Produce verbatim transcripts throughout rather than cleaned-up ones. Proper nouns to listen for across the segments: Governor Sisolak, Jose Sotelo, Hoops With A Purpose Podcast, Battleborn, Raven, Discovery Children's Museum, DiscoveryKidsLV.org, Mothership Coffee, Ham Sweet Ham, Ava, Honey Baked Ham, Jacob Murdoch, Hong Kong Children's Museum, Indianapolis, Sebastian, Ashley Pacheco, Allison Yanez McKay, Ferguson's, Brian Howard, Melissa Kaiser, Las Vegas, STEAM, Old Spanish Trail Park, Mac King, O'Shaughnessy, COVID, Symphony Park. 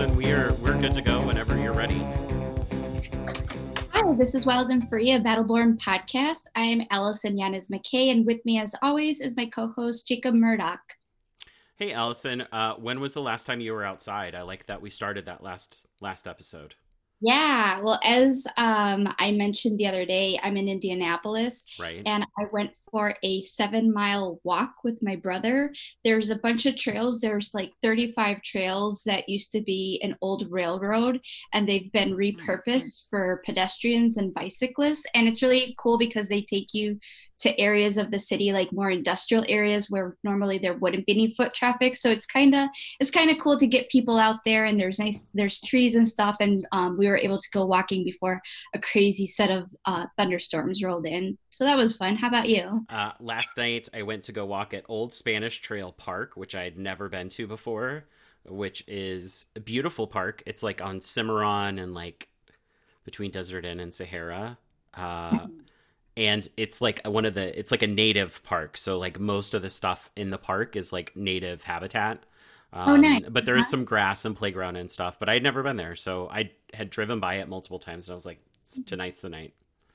and we are we're good to go whenever you're ready. Hi, this is Wild and Free, a Battleborn podcast. I'm Allison Yanez McKay, and with me, as always, is my co-host Jacob Murdoch. Hey, Allison. Uh, when was the last time you were outside? I like that we started that last last episode. Yeah, well, as um, I mentioned the other day, I'm in Indianapolis, right. And I went for a seven mile walk with my brother. There's a bunch of trails. There's like thirty-five trails that used to be an old railroad, and they've been repurposed for pedestrians and bicyclists. And it's really cool because they take you to areas of the city, like more industrial areas where normally there wouldn't be any foot traffic. So it's kind of it's kind of cool to get people out there, and there's nice there's trees and stuff. And um, we were able to go walking before a crazy set of uh, thunderstorms rolled in. So that was fun. How about you? Uh, last night I went to go walk at Old Spanish Trail Park, which I had never been to before, which is a beautiful park. It's like on Cimarron and like between Desert Inn and Sahara. Uh And it's like one of the, it's like a native park. So like most of the stuff in the park is like native habitat. Um, oh, nice. But there is some grass and playground and stuff, but I'd never been there. So I had driven by it multiple times and I was like, tonight's the night.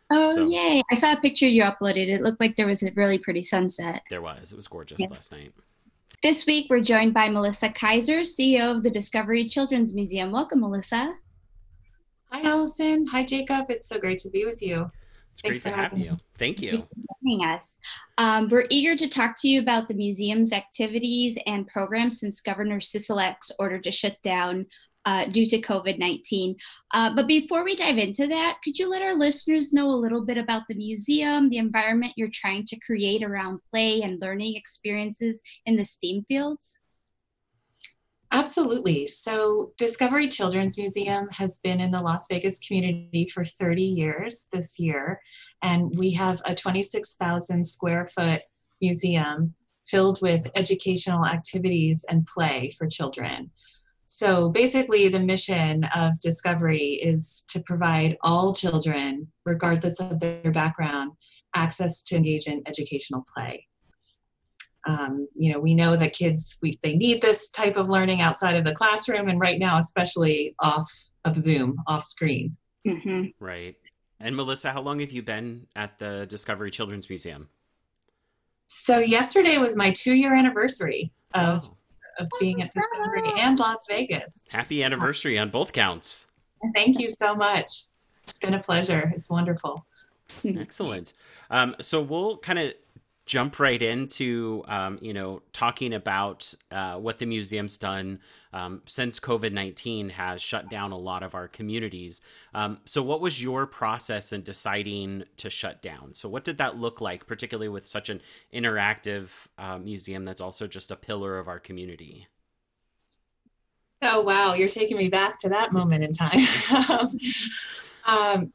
Oh, so, yay. I saw a picture you uploaded. It looked like there was a really pretty sunset. There was. It was gorgeous yep. last night. This week, we're joined by Melissa Kaiser, C E O of the Discovery Children's Museum. Welcome, Melissa. Hi, Allison. Hi, Jacob. It's so great to be with you. It's Thanks great to have you. Me. Thank you. Thank you for joining us. Um, we're eager to talk to you about the museum's activities and programs since Governor Sisolak's order to shut down uh, due to COVID nineteen. Uh, but before we dive into that, could you let our listeners know a little bit about the museum, the environment you're trying to create around play and learning experiences in the STEAM fields? Absolutely. So Discovery Children's Museum has been in the Las Vegas community for thirty years this year, and we have a twenty-six thousand square foot museum filled with educational activities and play for children. So basically the mission of Discovery is to provide all children, regardless of their background, access to engage in educational play. Um, you know, we know that kids, we, they need this type of learning outside of the classroom, and right now, especially off of Zoom, off screen. Mm-hmm. Right. And Melissa, how long have you been at the Discovery Children's Museum? So yesterday was my two-year anniversary of, of being at Discovery and Las Vegas. Happy anniversary on both counts. Thank you so much. It's been a pleasure. It's wonderful. Excellent. Um, so we'll kind of jump right into, um, you know, talking about uh, what the museum's done um, since COVID nineteen has shut down a lot of our communities. Um, so what was your process in deciding to shut down? So what did that look like, particularly with such an interactive uh, museum that's also just a pillar of our community? Oh, wow. You're taking me back to that moment in time. um,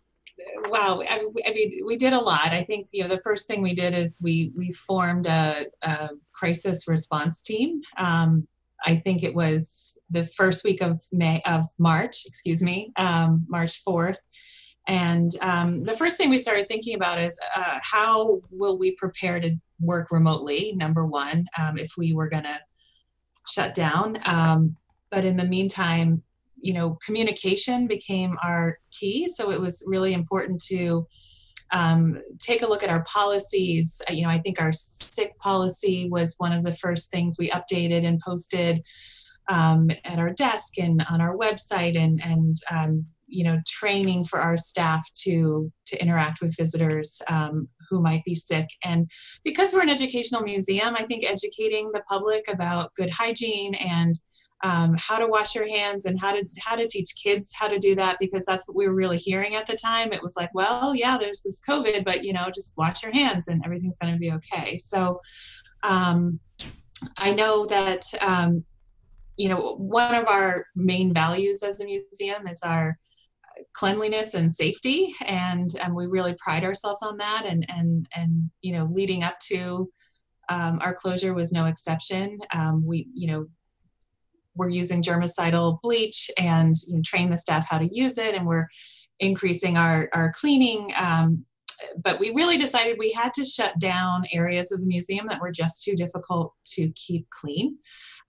Wow. I mean, I mean, we did a lot. I think, you know, the first thing we did is we, we formed a, a crisis response team. Um, I think it was the first week of May of March, excuse me, um, March fourth. And um, the first thing we started thinking about is uh, how will we prepare to work remotely? Number one, um, if we were going to shut down. Um, but in the meantime, you know, communication became our key. So it was really important to um, take a look at our policies. You know, I think our sick policy was one of the first things we updated and posted um, at our desk and on our website, and, and um, you know, training for our staff to, to interact with visitors um, who might be sick. And because we're an educational museum, I think educating the public about good hygiene and Um, how to wash your hands and how to how to teach kids how to do that, because that's what we were really hearing at the time. It was like, well, yeah, there's this COVID, but, you know, just wash your hands and everything's going to be okay. So um, I know that, um, you know, one of our main values as a museum is our cleanliness and safety. And, and we really pride ourselves on that. And, and, and you know, leading up to um, our closure was no exception. Um, we, you know, we're using germicidal bleach and you know, train the staff how to use it. And we're increasing our, our cleaning um, but we really decided we had to shut down areas of the museum that were just too difficult to keep clean.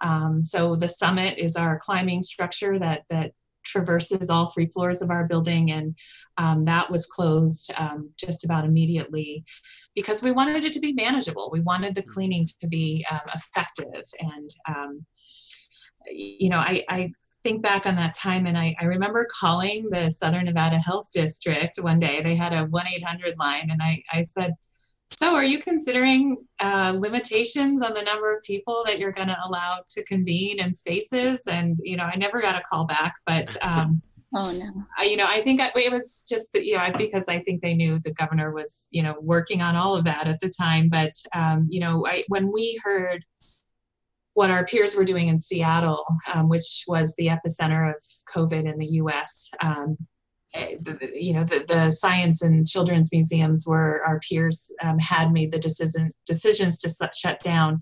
Um, so the summit is our climbing structure that that traverses all three floors of our building, and um, that was closed um, just about immediately because we wanted it to be manageable. We wanted the cleaning to be um, effective, and um, you know, I, I think back on that time, and I, I remember calling the Southern Nevada Health District one day. They had a one eight hundred line, and I, I said, so are you considering uh, limitations on the number of people that you're going to allow to convene in spaces? And, you know, I never got a call back, but, um, oh, no. I, you know, I think I, it was just that, you know, because I think they knew the governor was, you know, working on all of that at the time. But, um, you know, I, when we heard what our peers were doing in Seattle, um, which was the epicenter of COVID in the U S, um, you know, the, the science and children's museums were our peers um, had made the decision, decisions to shut down.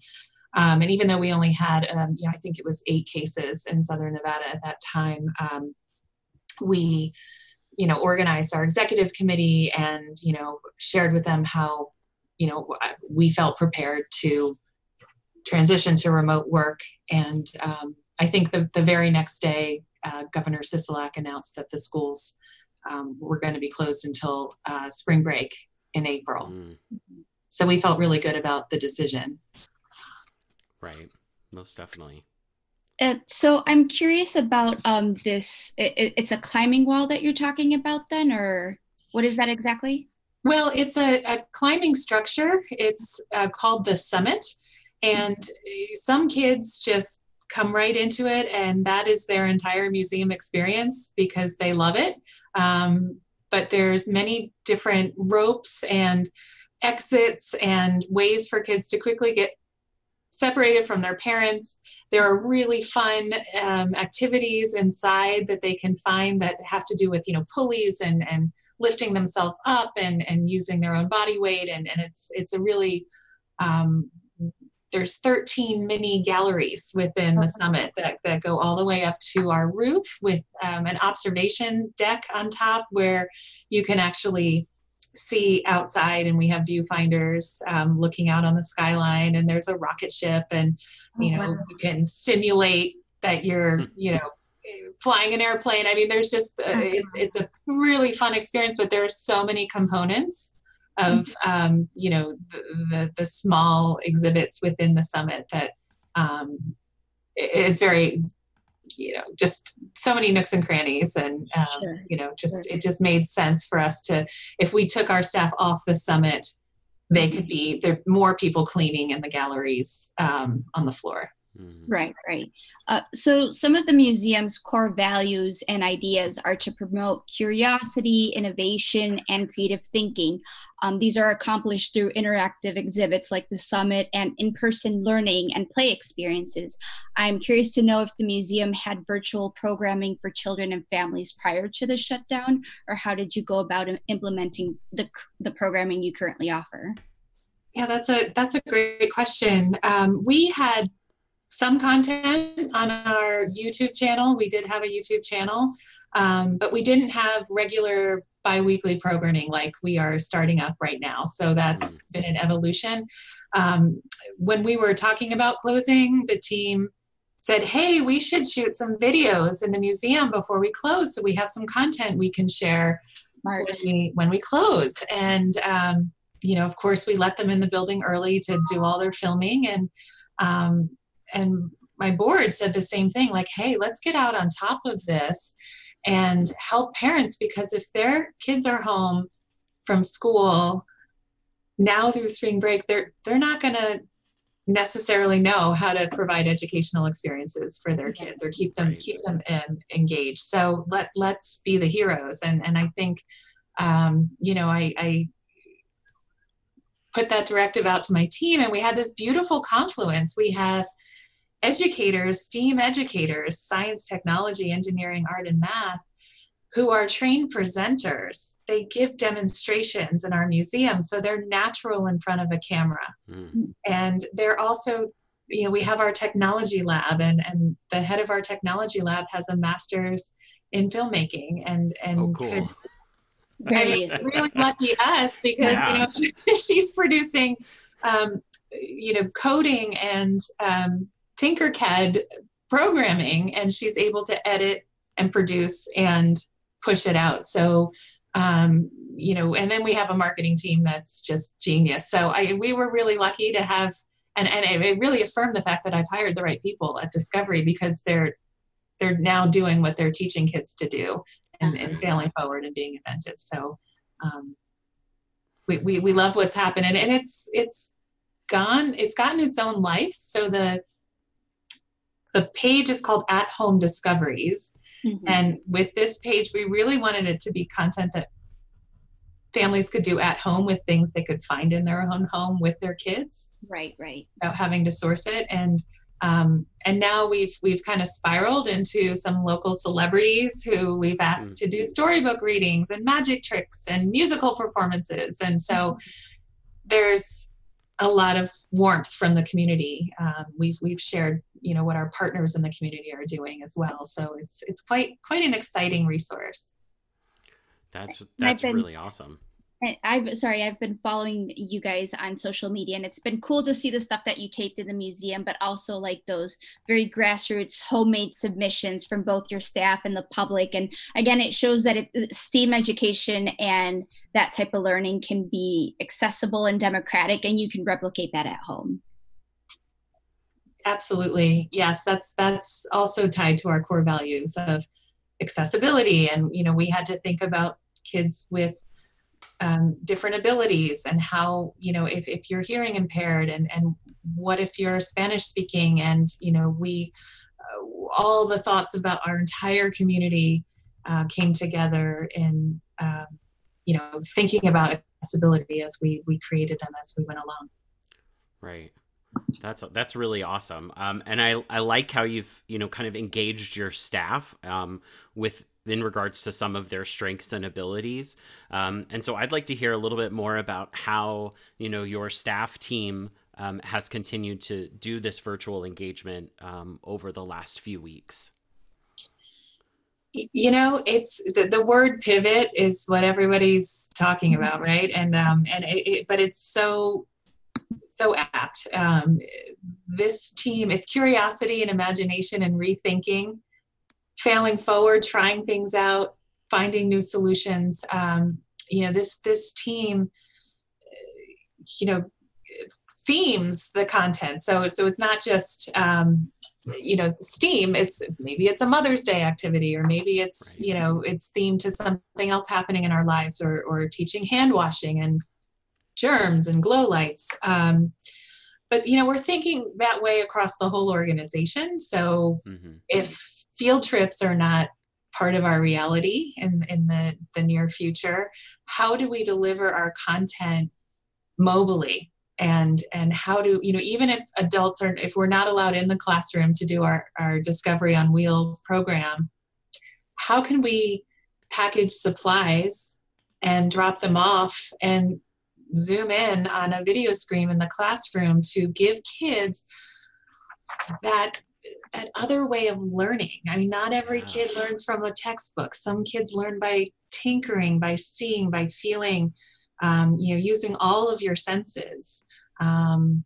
Um, and even though we only had, um, you know, I think it was eight cases in Southern Nevada at that time, um, we, you know, organized our executive committee and, you know, shared with them how, you know, we felt prepared to transition to remote work. And um, I think the, the very next day, uh, Governor Sisolak announced that the schools Um, we're going to be closed until uh, spring break in April. Mm. So we felt really good about the decision. Right. Most definitely. And so I'm curious about um, this. It, it's a climbing wall that you're talking about then, or what is that exactly? Well, it's a, a climbing structure. It's uh, called the Summit. And mm-hmm. some kids just come right into it, and that is their entire museum experience because they love it. Um, but there's many different ropes and exits and ways for kids to quickly get separated from their parents. There are really fun um, activities inside that they can find that have to do with, you know, pulleys and, and lifting themselves up and, and using their own body weight. And, and it's, it's a really, um, there's thirteen mini galleries within the summit that, that go all the way up to our roof with um, an observation deck on top where you can actually see outside, and we have viewfinders um, looking out on the skyline, and there's a rocket ship, and you know, oh, wow. you can simulate that you're, you know, flying an airplane. I mean, there's just, uh, it's, it's a really fun experience, but there are so many components of, um, you know, the, the, the small exhibits within the summit that um, is very, you know, just so many nooks and crannies. And, um, sure. you know, just sure. it just made sense for us to, if we took our staff off the summit, they could be, there are more people cleaning in the galleries um, on the floor. Right, right. Uh, so some of the museum's core values and ideas are to promote curiosity, innovation, and creative thinking. Um, these are accomplished through interactive exhibits like the summit and in-person learning and play experiences. I'm curious to know if the museum had virtual programming for children and families prior to the shutdown, or how did you go about implementing the the programming you currently offer? Yeah, that's a that's a great question. Um, we had some content on our YouTube channel. We did have a YouTube channel, um, but we didn't have regular bi-weekly programming like we are starting up right now. So that's been an evolution. Um, when we were talking about closing, the team said, hey, we should shoot some videos in the museum before we close so we have some content we can share when we, when we close. And, um, you know, of course, we let them in the building early to do all their filming, and um, And my board said the same thing, like, hey, let's get out on top of this and help parents, because if their kids are home from school now through spring break, they're they're not going to necessarily know how to provide educational experiences for their kids or keep them keep them um, engaged. So let let's be the heroes. And and I think, um, you know, I. I put that directive out to my team, and we had this beautiful confluence. We have educators, STEAM educators, science, technology, engineering, art, and math, who are trained presenters. They give demonstrations in our museum, so they're natural in front of a camera. Mm. And they're also, you know, we have our technology lab, and, and the head of our technology lab has a master's in filmmaking, and, and oh, cool. could Right. And really lucky us, because yeah. you know, she's producing, um, you know, coding and um, Tinkercad programming, and she's able to edit and produce and push it out. So, um, you know, and then we have a marketing team that's just genius. So I, we were really lucky to have, and, and it really affirmed the fact that I've hired the right people at Discovery, because they're, they're now doing what they're teaching kids to do and, and failing forward and being inventive. So, um, we, we, we love what's happening, and it's, it's gone, it's gotten its own life. So the, the page is called At Home Discoveries. Mm-hmm. And with this page, we really wanted it to be content that families could do at home with things they could find in their own home with their kids. Right, right. Without having to source it. And um, and now we've we've kind of spiraled into some local celebrities who we've asked mm-hmm. to do storybook readings and magic tricks and musical performances. And so there's a lot of warmth from the community. Um, we've we've shared, you know, what our partners in the community are doing as well. So it's it's quite quite an exciting resource. That's that's been, really awesome. I'm sorry, I've been following you guys on social media, and it's been cool to see the stuff that you taped in the museum, but also like those very grassroots homemade submissions from both your staff and the public. And again, it shows that it, STEAM education and that type of learning can be accessible and democratic, and you can replicate that at home. Absolutely. Yes, that's that's also tied to our core values of accessibility. And, you know, we had to think about kids with um, different abilities, and how, you know, if, if you're hearing impaired, and, and what if you're Spanish speaking, and, you know, we, uh, all the thoughts about our entire community uh, came together in, um, you know, thinking about accessibility as we, we created them as we went along. Right. That's that's really awesome, um, and I, I like how you've you know kind of engaged your staff um, with in regards to some of their strengths and abilities, um, and so I'd like to hear a little bit more about how you know your staff team um, has continued to do this virtual engagement um, over the last few weeks. You know, it's the, the word pivot is what everybody's talking about, right? And um, and it, it, but it's so. So apt. Um, this team, if curiosity and imagination and rethinking, failing forward, trying things out, finding new solutions. Um, you know, this this team, you know, themes the content. So so it's not just um, you know STEAM. It's maybe it's a Mother's Day activity, or maybe it's you know it's themed to something else happening in our lives, or or teaching hand washing and germs and glow lights. Um, but, you know, we're thinking that way across the whole organization. So mm-hmm. if field trips are not part of our reality in, in the, the near future, how do we deliver our content mobily? And, and how do, you know, even if adults are, if we're not allowed in the classroom to do our, our Discovery on Wheels program, how can we package supplies and drop them off and Zoom in on a video screen in the classroom to give kids that that other way of learning? I mean, not every kid learns from a textbook. Some kids learn by tinkering, by seeing, by feeling, um, you know, using all of your senses. Um,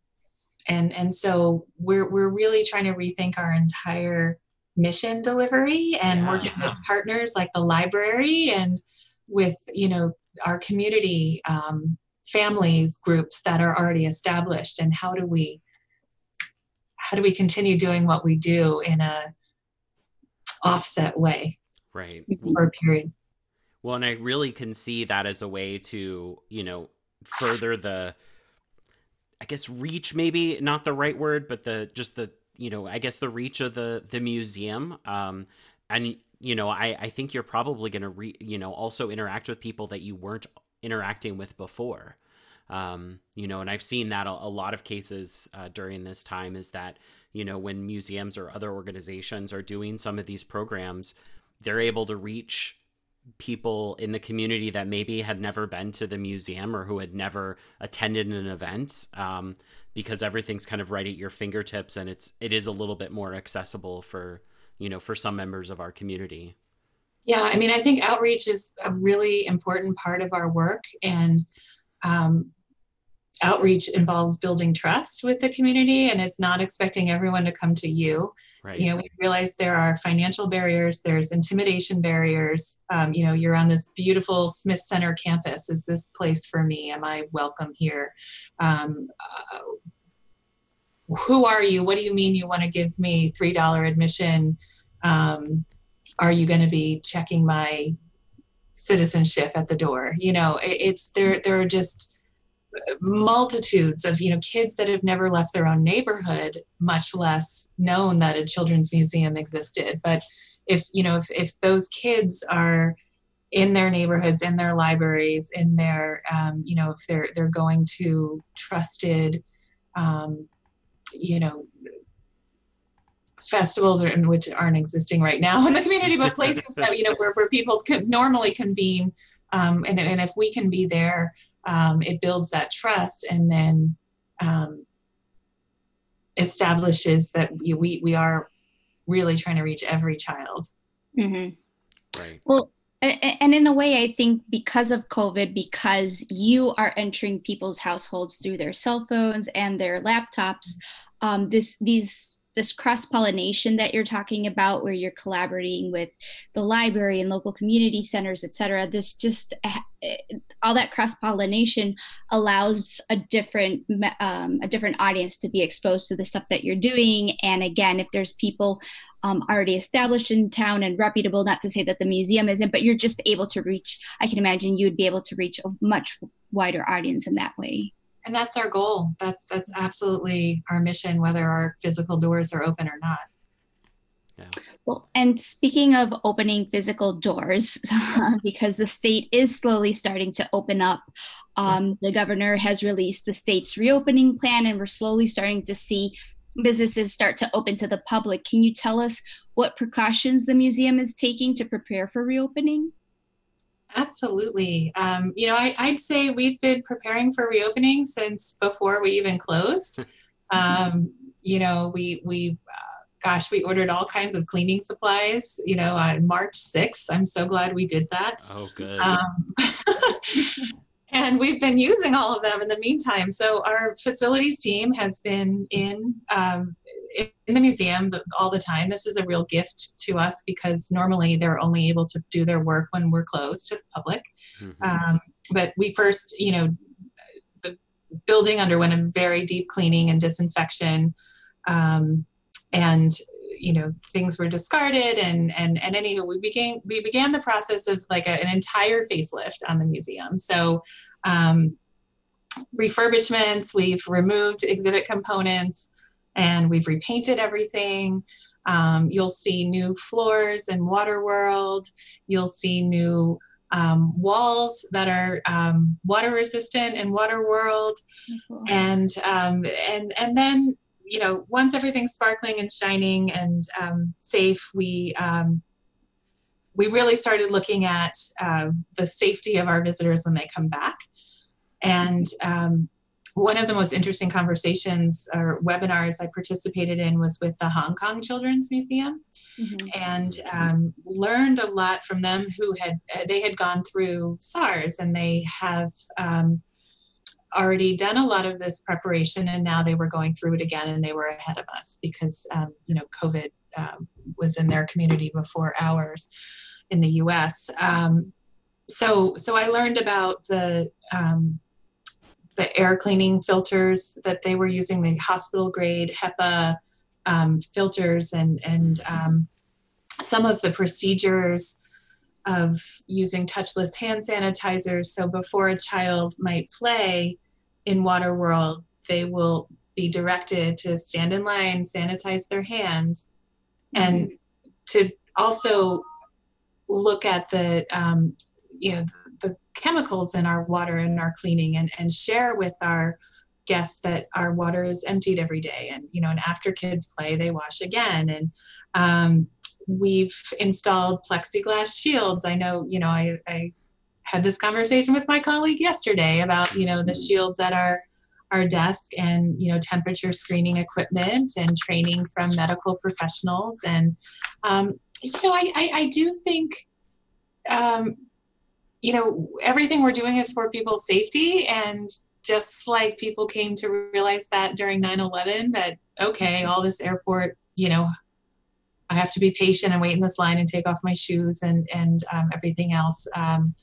and and so we're we're really trying to rethink our entire mission delivery, and yeah, working yeah. with partners like the library and with, you know, our community, um, families, groups that are already established, and how do we how do we continue doing what we do in a offset way, right, for a period? Well, and I really can see that as a way to, you know, further the, I guess, reach, maybe not the right word, but the just the, you know, I guess the reach of the the museum. Um, and, you know, I, I think you're probably going to, re, you know, also interact with people that you weren't interacting with before, um, you know, and I've seen that a, a lot of cases uh, during this time is that, you know, when museums or other organizations are doing some of these programs, they're able to reach people in the community that maybe had never been to the museum or who had never attended an event, um, because everything's kind of right at your fingertips, and it's, it is a little bit more accessible for, you know, for some members of our community. Yeah, I mean, I think outreach is a really important part of our work, and um, outreach involves building trust with the community, and it's not expecting everyone to come to you. Right. You know, we realize there are financial barriers, there's intimidation barriers. Um, you know, you're on this beautiful Smith Center campus. Is this place for me? Am I welcome here? Um, uh, who are you? What do you mean you want to give me three dollars admission? Um, are you going to be checking my citizenship at the door? You know, it, it's there, there are just multitudes of, you know, kids that have never left their own neighborhood, much less known that a children's museum existed. But if, you know, if, if those kids are in their neighborhoods, in their libraries, in their, um, you know, if they're, they're going to trusted, um, you know, festivals, or, which aren't existing right now in the community, but places that, you know, where, where people could normally convene. Um, and, and if we can be there, um, it builds that trust, and then um, establishes that we, we are really trying to reach every child. Mm-hmm. Right. Well, and in a way, I think because of COVID, because you are entering people's households through their cell phones and their laptops, um, this these this cross-pollination that you're talking about, where you're collaborating with the library and local community centers, et cetera, this just, all that cross-pollination allows a different um, a different audience to be exposed to the stuff that you're doing. And again, if there's people um, already established in town and reputable, not to say that the museum isn't, but you're just able to reach, I can imagine you would be able to reach a much wider audience in that way. And that's our goal. That's that's absolutely our mission, whether our physical doors are open or not. Yeah. Well, and speaking of opening physical doors, because the state is slowly starting to open up, um, the governor has released the state's reopening plan, and we're slowly starting to see businesses start to open to the public. Can you tell us what precautions the museum is taking to prepare for reopening? Absolutely. Um, you know, I, I'd say we've been preparing for reopening since before we even closed. Um, you know, we, we, uh, gosh, we ordered all kinds of cleaning supplies, you know, on March sixth. I'm so glad we did that. Oh, good. Um, and we've been using all of them in the meantime. So our facilities team has been in, um, in the museum all the time. This is a real gift to us, because normally they're only able to do their work when we're closed to the public. Mm-hmm. Um, but we first, you know, the building underwent a very deep cleaning and disinfection, um, and, you know, things were discarded, and, and, and anywho, we began, we began the process of like a, an entire facelift on the museum. So, um, refurbishments, we've removed exhibit components, and we've repainted everything. Um, you'll see new floors in Waterworld. You'll see new um, walls that are um, water resistant in Waterworld. Mm-hmm. And um, and and then, you know, once everything's sparkling and shining and um, safe, we um, we really started looking at uh, the safety of our visitors when they come back. And um, one of the most interesting conversations or webinars I participated in was with the Hong Kong Children's Museum. Mm-hmm. And um, learned a lot from them, who had, they had gone through SARS, and they have um, already done a lot of this preparation, and now they were going through it again, and they were ahead of us because, um, you know, COVID uh, was in their community before ours in the U S. Um, so, so I learned about the, um, the air cleaning filters that they were using, the hospital grade HEPA um, filters, and, and um, some of the procedures of using touchless hand sanitizers. So before a child might play in Waterworld, they will be directed to stand in line, sanitize their hands, mm-hmm. and to also look at the, um, you know, the chemicals in our water and our cleaning, and, and share with our guests that our water is emptied every day. And, you know, and after kids play, they wash again. And um, we've installed plexiglass shields. I know, you know, I, I had this conversation with my colleague yesterday about, you know, the shields at our, our desk, and, you know, temperature screening equipment and training from medical professionals. And, um, you know, I, I, I do think um, you know, everything we're doing is for people's safety. And just like people came to realize that during nine eleven, that, okay, all this airport, you know, I have to be patient and wait in this line and take off my shoes and, and um, everything else. Um,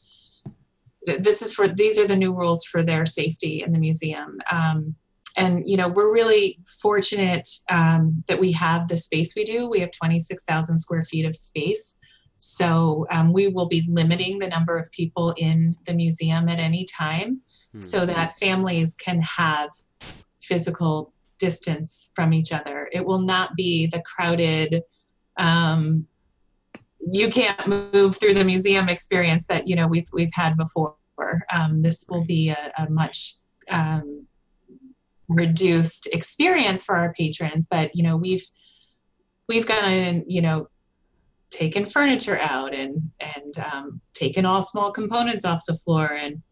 this is for, these are the new rules for their safety in the museum. Um, and, you know, we're really fortunate um, that we have the space we do. We have twenty-six thousand square feet of space. So um, we will be limiting the number of people in the museum at any time mm-hmm. so that families can have physical distance from each other. It will not be the crowded, um, you can't move through the museum experience that, you know, we've, we've had before. Um, this will be a, a much um, reduced experience for our patrons, but, you know, we've, we've gotten, you know, taken furniture out and, and um, taken all small components off the floor, and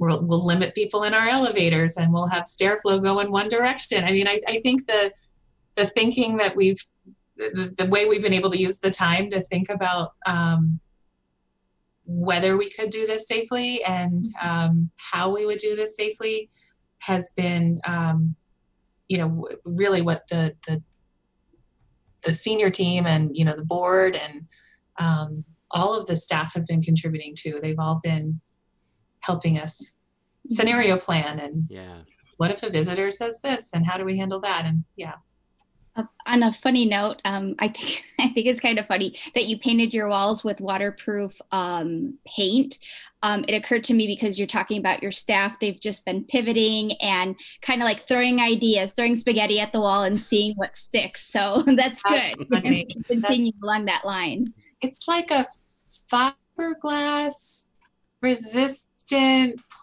We'll, we'll limit people in our elevators, and we'll have Stairflow go in one direction. I mean, I, I think the the thinking that we've, the, the way we've been able to use the time to think about um, whether we could do this safely and um, how we would do this safely has been, um, you know, really what the, the the senior team and, you know, the board and um, all of the staff have been contributing to. They've all been helping us scenario plan and yeah. what if a visitor says this and how do we handle that? And yeah. Uh, on a funny note, um, I think I think it's kind of funny that you painted your walls with waterproof um, paint. Um, it occurred to me because you're talking about your staff. They've just been pivoting and kind of like throwing ideas, throwing spaghetti at the wall and seeing what sticks. So that's, that's good. And we can continue that's, along that line. It's like a fiberglass resist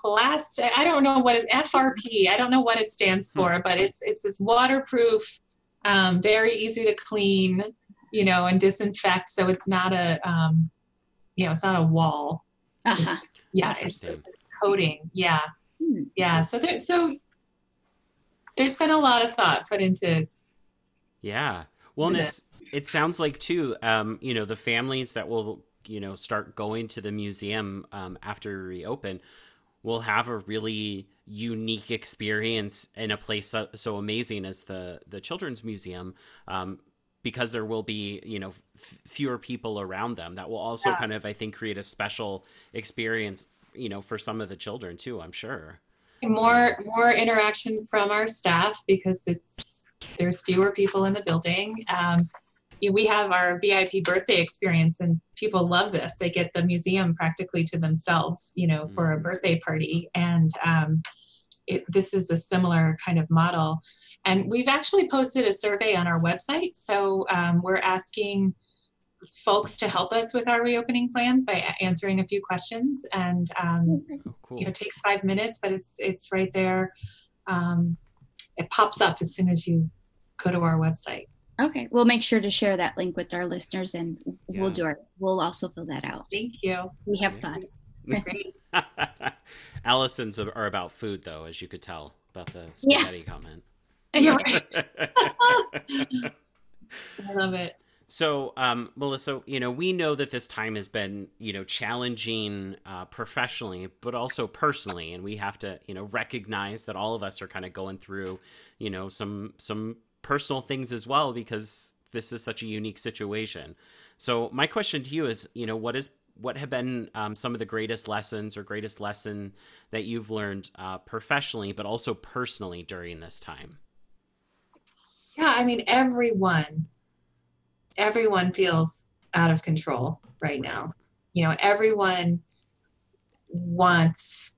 plastic. I don't know what is F R P. I don't know what it stands for, but it's it's this waterproof, um, very easy to clean, you know, and disinfect. So it's not a, um, you know, it's not a wall. Uh-huh. Yeah, it's a coating. Yeah, yeah. So there, so there's been a lot of thought put into. Yeah. Well, and it's, it sounds like too, um, you know, the families that will, you know, start going to the museum um, after we reopen, we'll have a really unique experience in a place so, so amazing as the, the Children's Museum, um, because there will be, you know, f- fewer people around them. That will also yeah. kind of, I think, create a special experience, you know, for some of the children too, I'm sure. More, more interaction from our staff because it's, there's fewer people in the building. Um, We have our V I P birthday experience, and people love this. They get the museum practically to themselves, you know, mm-hmm. for a birthday party. And um, it, this is a similar kind of model. And we've actually posted a survey on our website. So um, we're asking folks to help us with our reopening plans by a- answering a few questions. And, um, oh, cool. you know, it takes five minutes, but it's, it's right there. Um, it pops up as soon as you go to our website. Okay, we'll make sure to share that link with our listeners, and yeah. we'll do it. We'll also fill that out. Thank you. We have yeah. thoughts. Great. Allison's are about food, though, as you could tell about the spaghetti yeah. comment. Yeah, right. I love it. So, um, Melissa, you know, we know that this time has been, you know, challenging uh, professionally, but also personally, and we have to, you know, recognize that all of us are kind of going through, you know, some some. personal things as well, because this is such a unique situation. So my question to you is, you know, what is, what have been um, some of the greatest lessons or greatest lesson that you've learned uh, professionally, but also personally during this time? Yeah. I mean, everyone, everyone feels out of control right now. You know, everyone wants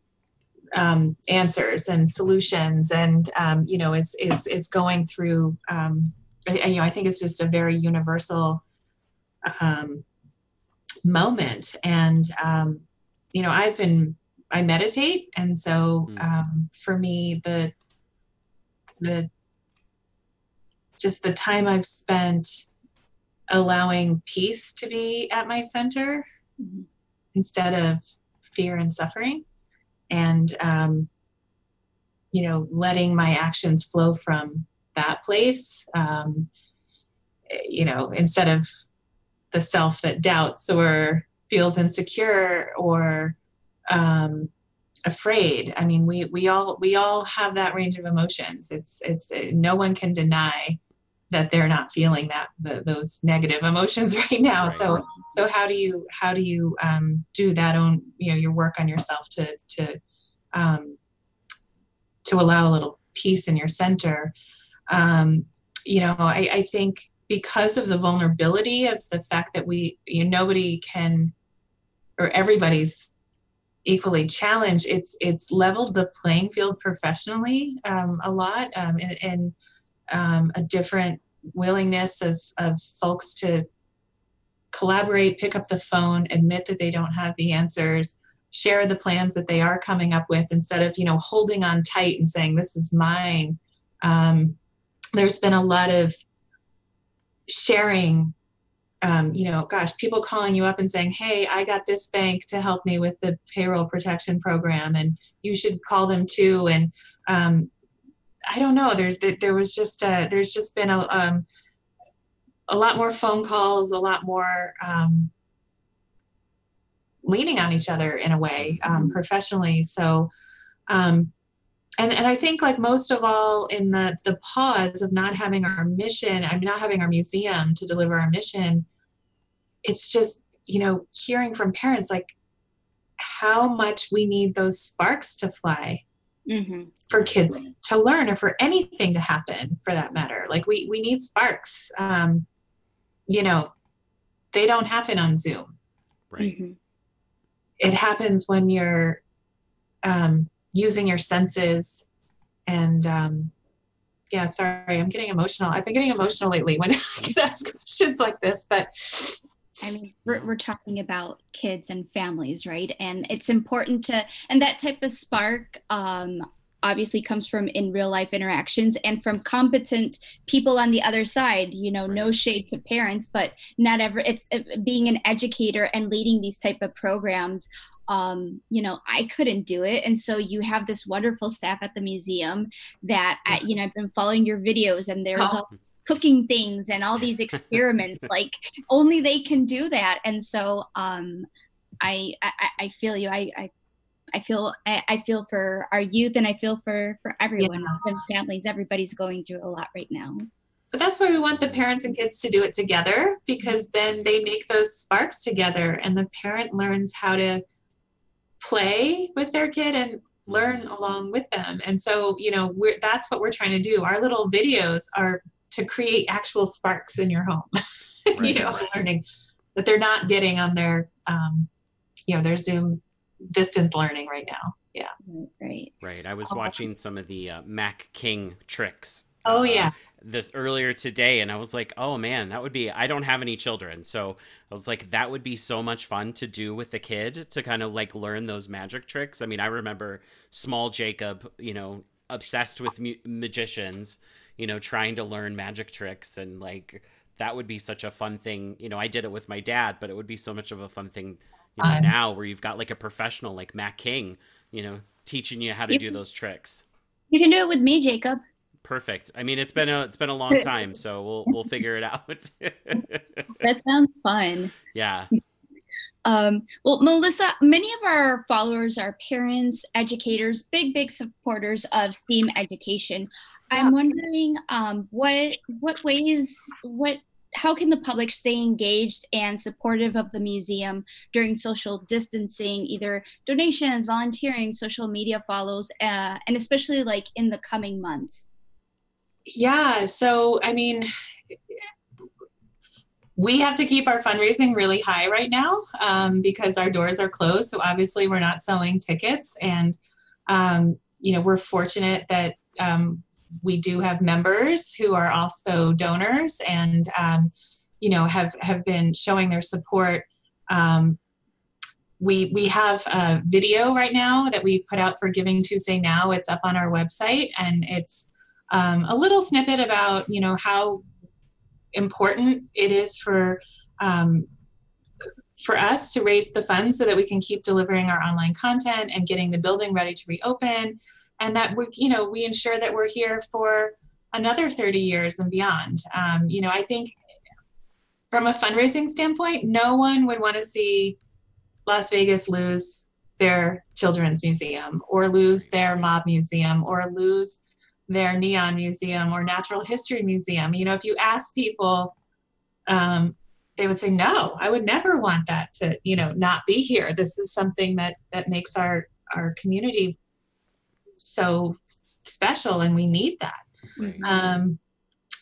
um, answers and solutions and, um, you know, is, is, is going through, um, and, you know, I think it's just a very universal, um, moment. And, um, you know, I've been, I meditate. And so, um, for me, the, the, just the time I've spent allowing peace to be at my center instead of fear and suffering. And, um, you know, letting my actions flow from that place, um, you know, instead of the self that doubts or feels insecure or um, afraid. I mean, we we all we all have that range of emotions. It's it's it, no one can deny that they're not feeling that the, those negative emotions right now. Right. So so how do you how do you um, do that own you know your work on yourself to to um, to allow a little peace in your center? Um, you know, I, I think because of the vulnerability of the fact that we, you know, nobody can, or everybody's equally challenged, it's, it's leveled the playing field professionally, um, a lot, um, and, and, um, a different willingness of, of folks to collaborate, pick up the phone, admit that they don't have the answers, share the plans that they are coming up with instead of, you know, holding on tight and saying, this is mine. Um, there's been a lot of sharing, um, you know, gosh, people calling you up and saying, hey, I got this bank to help me with the payroll protection program and you should call them too. And, um, I don't know, there, there, there was just a, there's just been a, um, a lot more phone calls, a lot more, um, leaning on each other in a way, um, professionally. So, um, And and I think, like, most of all, in the, the pause of not having our mission, I'm not having our museum to deliver our mission, it's just, you know, hearing from parents, like, how much we need those sparks to fly mm-hmm. for kids to learn or for anything to happen, for that matter. Like, we, we need sparks. Um, you know, they don't happen on Zoom. Right. Mm-hmm. It happens when you're... Um, using your senses and, um, yeah, sorry, I'm getting emotional. I've been getting emotional lately when I get asked questions like this, but. I mean, we're, we're talking about kids and families, right? And it's important to, and that type of spark, um, obviously comes from in real life interactions and from competent people on the other side, you know, no shade to parents, but not ever, it's being an educator and leading these type of programs. Um, you know, I couldn't do it. And so you have this wonderful staff at the museum that, I, you know, I've been following your videos and there's oh. all these cooking things and all these experiments, like only they can do that. And so, um, I, I, I feel you, I, I, I feel I, I feel for our youth and I feel for, for everyone yeah. and families. Everybody's going through a lot right now. But that's why we want the parents and kids to do it together, because then they make those sparks together and the parent learns how to play with their kid and learn along with them. And so, you know, we're, that's what we're trying to do. Our little videos are to create actual sparks in your home, right, you know, right. learning that they're not getting on their, um, you know, their Zoom distance learning right now. Yeah. Right. Right. I was oh. watching some of the uh, Mac King tricks. Oh uh, yeah. This earlier today. And I was like, oh man, that would be, I don't have any children. So I was like, that would be so much fun to do with the kid to kind of like learn those magic tricks. I mean, I remember small Jacob, you know, obsessed with mu- magicians, you know, trying to learn magic tricks, and like, that would be such a fun thing. You know, I did it with my dad, but it would be so much of a fun thing, you know, um, now where you've got like a professional like Mac King, you know, teaching you how to you, do those tricks. You can do it with me, Jacob. Perfect. I mean, it's been a it's been a long time, so we'll we'll figure it out. That sounds fun. Yeah. Um, well, Melissa, many of our followers are parents, educators, big, big supporters of STEAM education. Yeah. I'm wondering um, what what ways what how can the public stay engaged and supportive of the museum during social distancing, either donations, volunteering, social media follows, uh, and especially like in the coming months? Yeah, so I mean, we have to keep our fundraising really high right now um, because our doors are closed. So obviously we're not selling tickets, and, um, you know, we're fortunate that um, we do have members who are also donors and, um, you know, have, have been showing their support. Um, we, we have a video right now that we put out for Giving Tuesday Now. It's up on our website, and it's, Um, a little snippet about, you know, how important it is for um, for us to raise the funds so that we can keep delivering our online content and getting the building ready to reopen, and that we, you know, we ensure that we're here for another thirty years and beyond. Um, you know, I think from a fundraising standpoint, no one would want to see Las Vegas lose their children's museum, or lose their mob museum, or lose their neon museum or natural history museum. You know, if you ask people, um, they would say, no, I would never want that to, you know, not be here. This is something that, that makes our, our community so special, and we need that. Right. Um,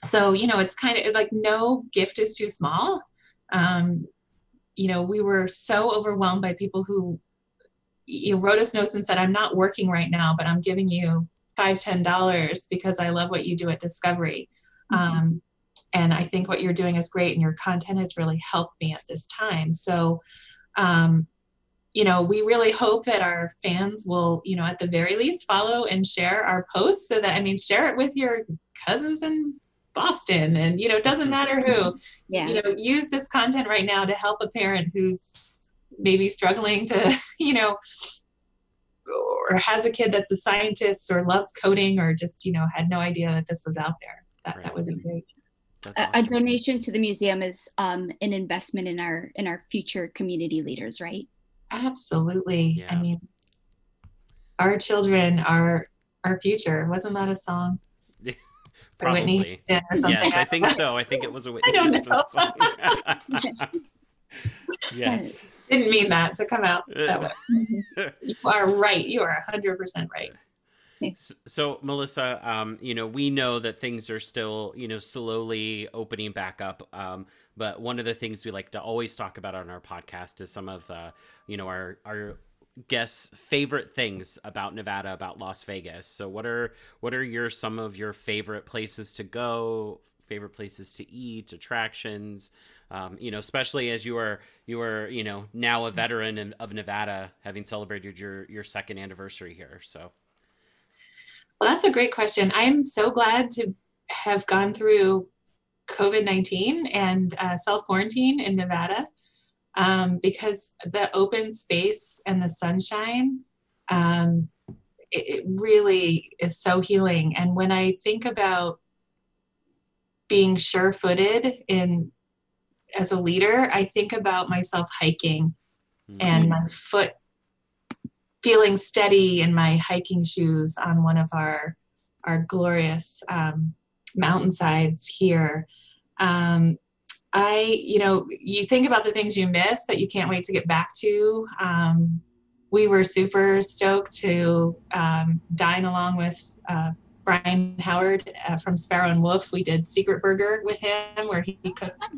so, you know, it's kind of like no gift is too small. Um, you know, we were so overwhelmed by people who, you know, wrote us notes and said, I'm not working right now, but I'm giving you five dollars, ten dollars because I love what you do at Discovery. Mm-hmm. Um, and I think what you're doing is great, and your content has really helped me at this time. So, um, you know, we really hope that our fans will, you know, at the very least follow and share our posts, so that, I mean, share it with your cousins in Boston, and, you know, it doesn't matter who, yeah. you know, use this content right now to help a parent who's maybe struggling to, you know, or has a kid that's a scientist or loves coding, or just, you know, had no idea that this was out there. That right. that would be great. Awesome. A, a donation to the museum is um, an investment in our in our future community leaders, right? Absolutely. Yeah. I mean, our children are our future. Wasn't that a song? Yeah, probably. Whitney? Yeah, or something. Yes, I think so. I think it was a Whitney. I don't know. Song. Yes. Didn't mean that to come out that way. You are right. You are one hundred percent right. So, so Melissa, um, you know, we know that things are still, you know, slowly opening back up. Um, but one of the things we like to always talk about on our podcast is some of, uh, you know, our, our guests' favorite things about Nevada, about Las Vegas. So what are, what are your, some of your favorite places to go, favorite places to eat, attractions, um, you know, especially as you are, you are, you know, now a veteran of Nevada, having celebrated your, your second anniversary here. So. Well, that's a great question. I'm so glad to have gone through covid nineteen and uh, self-quarantine in Nevada, um, because the open space and the sunshine, um, it, it really is so healing. And when I think about being sure-footed in as a leader, I think about myself hiking mm-hmm. and my foot feeling steady in my hiking shoes on one of our our glorious um, mountainsides here. Um, I, you know, you think about the things you miss that you can't wait to get back to. Um, we were super stoked to um, dine along with uh, Brian Howard uh, from Sparrow and Wolf. We did Secret Burger with him, where he cooked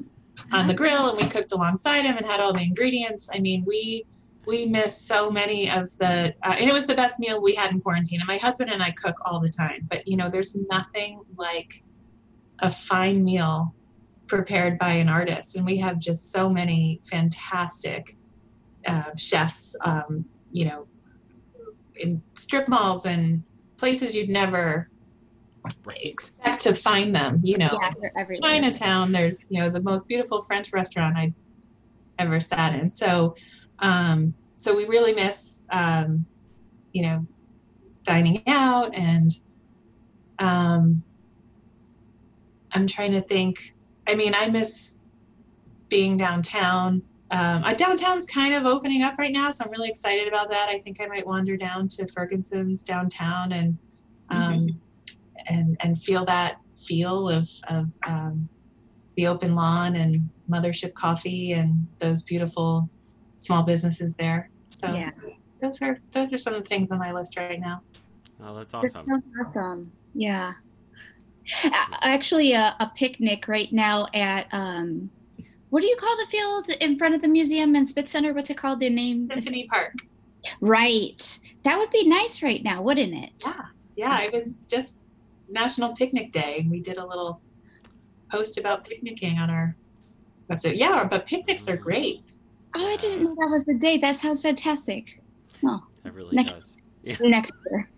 on the grill and we cooked alongside him and had all the ingredients. I mean, we... We miss so many of the, uh, and it was the best meal we had in quarantine. And my husband and I cook all the time, but you know, there's nothing like a fine meal prepared by an artist. And we have just so many fantastic uh, chefs, um, you know, in strip malls and places you'd never expect to find them. You know, yeah, Chinatown, there's, you know, the most beautiful French restaurant I've ever sat in. So, Um, so we really miss, um, you know, dining out, and, um, I'm trying to think, I mean, I miss being downtown. Um, uh, downtown's kind of opening up right now, so I'm really excited about that. I think I might wander down to Ferguson's downtown and, um, mm-hmm. and, and feel that feel of, of, um, the open lawn and Mothership Coffee and those beautiful small businesses there. So yeah. those are those are some of the things on my list right now. Oh, that's awesome. That's awesome. Yeah. Actually, a, a picnic right now at, um, what do you call the field in front of the museum and Spitz Center? What's it called? The name? Symphony Park. Right. That would be nice right now, wouldn't it? Yeah. Yeah, it was just National Picnic Day, and we did a little post about picnicking on our website. Yeah, but picnics are great. Oh, I didn't know that was the day. That sounds fantastic. Oh, that really next, does. Yeah. Next year.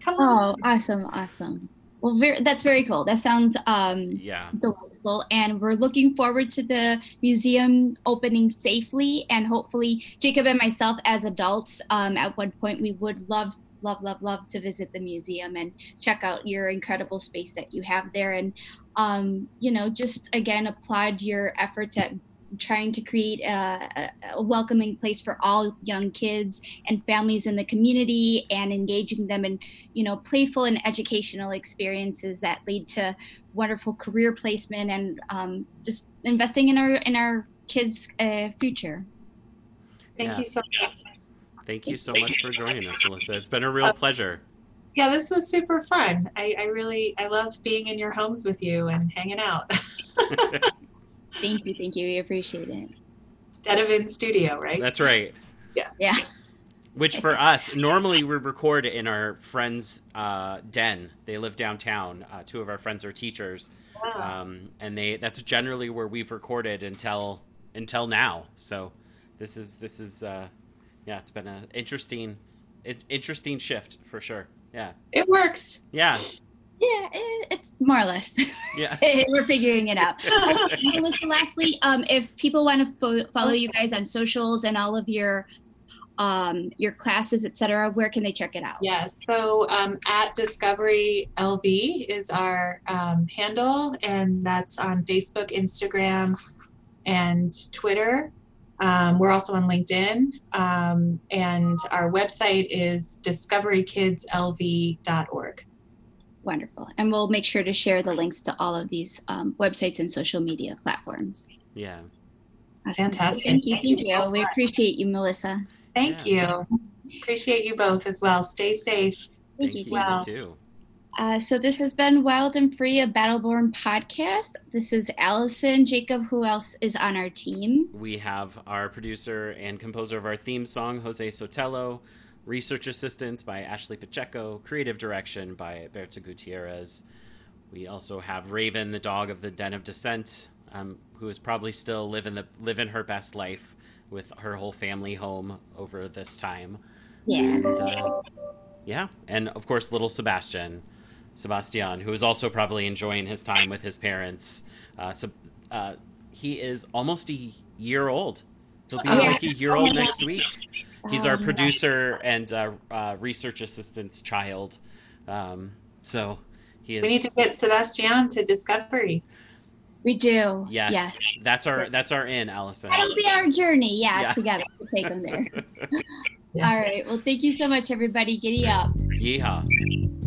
Come on. Oh, awesome, awesome. Well, very, that's very cool. That sounds um, yeah. delightful. And we're looking forward to the museum opening safely. And hopefully, Jacob and myself as adults, um, at one point, we would love, love, love, love to visit the museum and check out your incredible space that you have there. And, um, you know, just, again, applaud your efforts at trying to create a, a welcoming place for all young kids and families in the community, and engaging them in, you know, playful and educational experiences that lead to wonderful career placement and um, just investing in our in our kids' uh, future. Thank yeah. you so much. Thank you so much for joining us, Melissa. It's been a real pleasure. Yeah, this was super fun. I, I really, I love being in your homes with you and hanging out. Thank you, thank you. We appreciate it. Instead of in studio, right? That's right. Yeah. Yeah. Which for us, normally we record in our friend's uh, den. They live downtown. Uh, two of our friends are teachers. Wow. Um, and they that's generally where we've recorded until until now. So this is, this is uh, yeah, it's been an interesting, interesting shift for sure. Yeah. It works. Yeah. Yeah, it, it's more or less. Yeah. We're figuring it out. Oh, Melissa, lastly, um, if people want to fo- follow you guys on socials and all of your um, your classes, et cetera, where can they check it out? Yes. Yeah, so um, at Discovery L V is our um, handle, and that's on Facebook, Instagram, and Twitter. Um, we're also on LinkedIn, um, and our website is Discovery Kids L V dot org. Wonderful. And we'll make sure to share the links to all of these um, websites and social media platforms. Yeah. Awesome. Fantastic. Thank you. Thank, thank you. you. So we appreciate you, Melissa. Thank yeah. you. Appreciate you both as well. Stay safe. Thank, thank you. you well. too. Uh, so this has been Wild and Free, a Battleborn podcast. This is Allison. Jacob, who else is on our team? We have our producer and composer of our theme song, Jose Sotelo, research assistance by Ashley Pacheco, creative direction by Bertha Gutierrez. We also have Raven, the dog of the Den of Descent, um, who is probably still living the living her best life with her whole family home over this time. Yeah. And, uh, yeah. And of course, little Sebastian. Sebastian, who is also probably enjoying his time with his parents. Uh, so, uh, he is almost a year old. He'll be oh, like yeah. a year old oh, next yeah. week. He's our producer and uh, uh, research assistant's child. Um, so he is. We need to get Sebastian to Discovery. We do. Yes. yes. That's our that's our in, Allison. That'll be our journey. Yeah, yeah. together. We'll take them there. Yeah. All right. Well, thank you so much, everybody. Giddy up. Yeehaw.